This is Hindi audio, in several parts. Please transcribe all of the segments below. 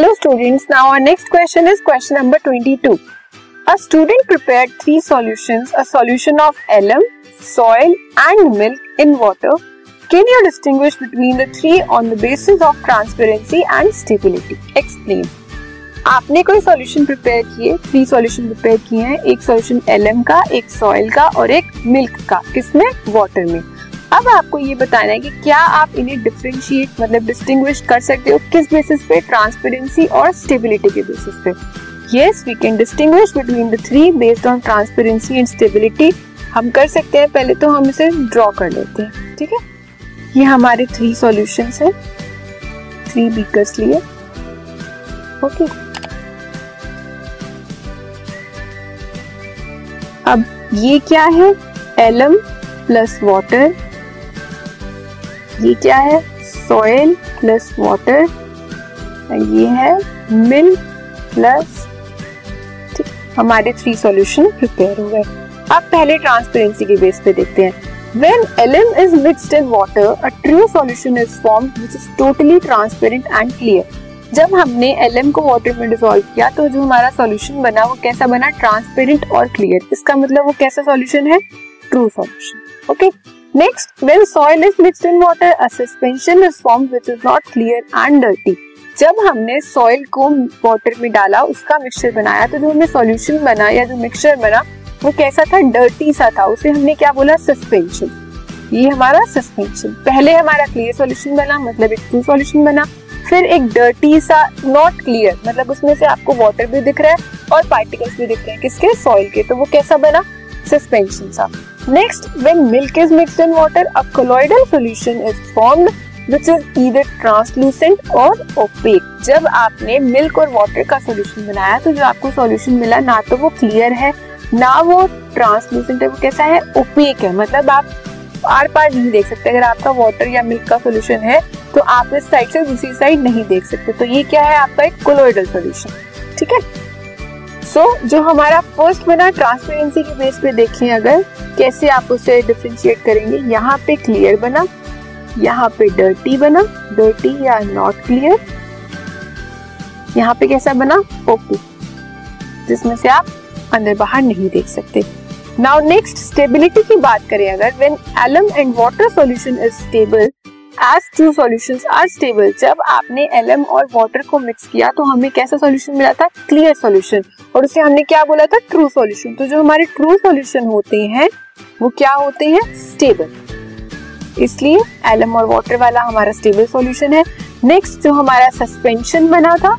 Hello students, now our next question is question number 22. A student prepared three solutions, a solution of alum, soil and milk in water. Can you distinguish between the three on the basis of transparency and stability? Explain. आपने कोई सॉल्यूशन प्रिपेयर किए, थ्री सॉल्यूशन प्रिपेयर किए हैं, एक सॉल्यूशन एलएम का, एक सॉइल का और एक मिल्क का, किसमें? वाटर में। अब आपको ये बताना है कि क्या आप इन्हें डिफरेंशिएट मतलब डिस्टिंग्विश कर सकते हो, किस बेसिस पे? ट्रांसपेरेंसी और स्टेबिलिटी के बेसिस पे। Yes, we can distinguish between the three based on transparency and stability. हम कर सकते हैं, पहले तो हम इसे ड्रॉ कर लेते हैं, ठीक है। ये हमारे थ्री सॉल्यूशंस हैं, थ्री बीकर्स लिए, ओके। अब ये क्या है? Alum plus water. ये क्या है? Soil plus water. ये है मिल्क प्लस, ठीक। हमारे थ्री सॉल्यूशन प्रिपेयर हो गए। अब पहले ट्रांसपेरेंसी के बेस पे देखते हैं। When alum is mixed in water, a true solution is formed, which is totally transparent and clear. जब हमने एलम को वाटर में डिसॉल्व किया तो जो हमारा सॉल्यूशन बना वो कैसा बना? ट्रांसपेरेंट और क्लियर। इसका मतलब वो कैसा सॉल्यूशन है? True solution. Okay, next, when soil is mixed in water, a suspension is formed which is not clear and dirty. जब हमने सॉइल को वाटर में डाला, उसका मिक्सचर बनाया, तो जो हमें सॉल्यूशन बना या जो मिक्सचर बना वो कैसा था? डर्टी सा था। उसे हमने क्या बोला? सस्पेंशन। ये हमारा सस्पेंशन। पहले हमारा क्लियर सॉल्यूशन बना मतलब एक ट्रू सॉल्यूशन बना, फिर एक डर्टी सा नॉट क्लियर, मतलब उसमें से आपको वाटर भी दिख रहा है और पार्टिकल्स भी दिख रहे हैं, किसके? सॉइल के। तो वो कैसा बना? सस्पेंशन सा। Next, when milk is mixed in water, a colloidal solution is formed which is either translucent और ओपेक। जब आपने मिल्क और वाटर का सॉल्यूशन बनाया तो जो आपको सॉल्यूशन मिला ना तो वो क्लियर है ना वो ट्रांसलूसेंट है, वो कैसा है? ओपेक है, मतलब आप आर पार नहीं देख सकते। अगर आपका वाटर या मिल्क का सॉल्यूशन है तो आप इस साइड से दूसरी साइड नहीं देख सकते। तो ये क्या है? आपका एक कोलोइडल सॉल्यूशन, ठीक है। सो जो हमारा फर्स्ट बना ट्रांसपेरेंसी के बेस पे देखें अगर कैसे आप उसे डिफरेंशिएट करेंगे, यहाँ पे क्लियर बना, यहाँ पे डर्टी बना, डर्टी या नॉट क्लियर, यहाँ पे कैसा बना? ओपेक, जिसमें से आप अंदर बाहर नहीं देख सकते। नाउ नेक्स्ट, स्टेबिलिटी की बात करें अगर, when alum and water solution is stable as to solutions are stable. जब आपने एलम और वाटर को मिक्स किया तो हमें कैसा सॉल्यूशन मिला था? क्लियर सॉल्यूशन, और उसे हमने क्या बोला था? True solution. तो जो हमारे ट्रू सॉल्यूशन होते हैं वो क्या होते हैं? स्टेबल। इसलिए एलम और वाटर वाला हमारा स्टेबल सॉल्यूशन है। नेक्स्ट, जो हमारा सस्पेंशन बना था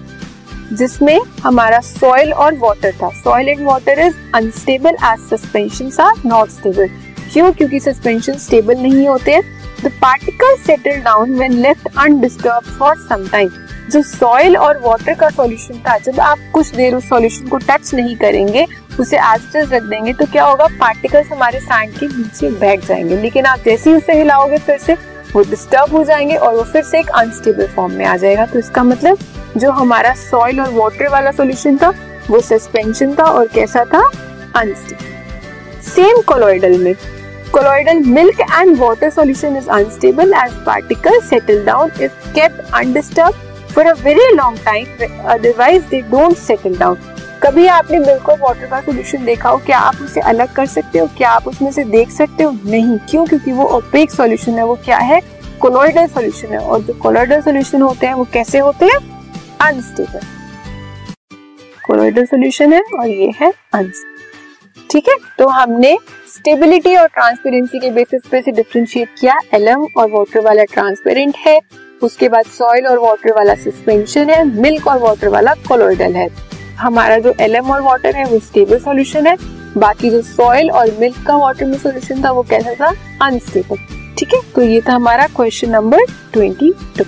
जिसमें हमारा सॉइल और वाटर था, soil and water is unstable as suspension are not stable. क्यों? क्योंकि सस्पेंशन स्टेबल नहीं होते हैं। The particles settle down when left undisturbed for some time. जो soil और water का solution था, जब आप कुछ देर उस solution को touch नहीं करेंगे, उसे as it is रख देंगे, तो क्या होगा? Particles हमारे sand के नीचे बैठ जाएंगे, लेकिन आप जैसे ही उसे हिलाओगे फिर से वो डिस्टर्ब हो जाएंगे और वो फिर से एक अनस्टेबल फॉर्म में आ जाएगा। तो इसका मतलब जो हमारा सॉइल और वाटर वाला सोल्यूशन था वो सस्पेंशन था और कैसा था? अनस्टेबल। सेम कोलॉइडल में, colloidal milk and water solution is unstable as particles settle down if kept undisturbed for a very long time, otherwise they don't settle down. कभी आपने मिल्क और वाटर का सोल्यूशन देखा हो, क्या आप उसे अलग कर सकते हो? क्या आप उसमें से देख सकते हो? नहीं। क्यों? क्योंकि वो ओपेक सोल्यूशन है, वो क्या है? कोलॉइडल सोल्यूशन है, और जो कोलॉइडल सोल्यूशन होते हैं वो कैसे होते हैं? अनस्टेबल। कोलॉइडल सोल्यूशन है और ये है अनस्टेबल, ठीक है। तो हमने स्टेबिलिटी और ट्रांसपेरेंसी के बेसिस पे से डिफरेंशिएट किया। एलम और वाटर वाला ट्रांसपेरेंट है, उसके बाद सॉइल और वाटर वाला सस्पेंशन है, मिल्क और वाटर वाला कोलोइडल है। हमारा जो एलम और वाटर है वो स्टेबल सॉल्यूशन है, बाकी जो सॉइल और मिल्क का वाटर में सॉल्यूशन था वो कैसा था? अनस्टेबल, ठीक है। तो ये था हमारा क्वेश्चन नंबर 22।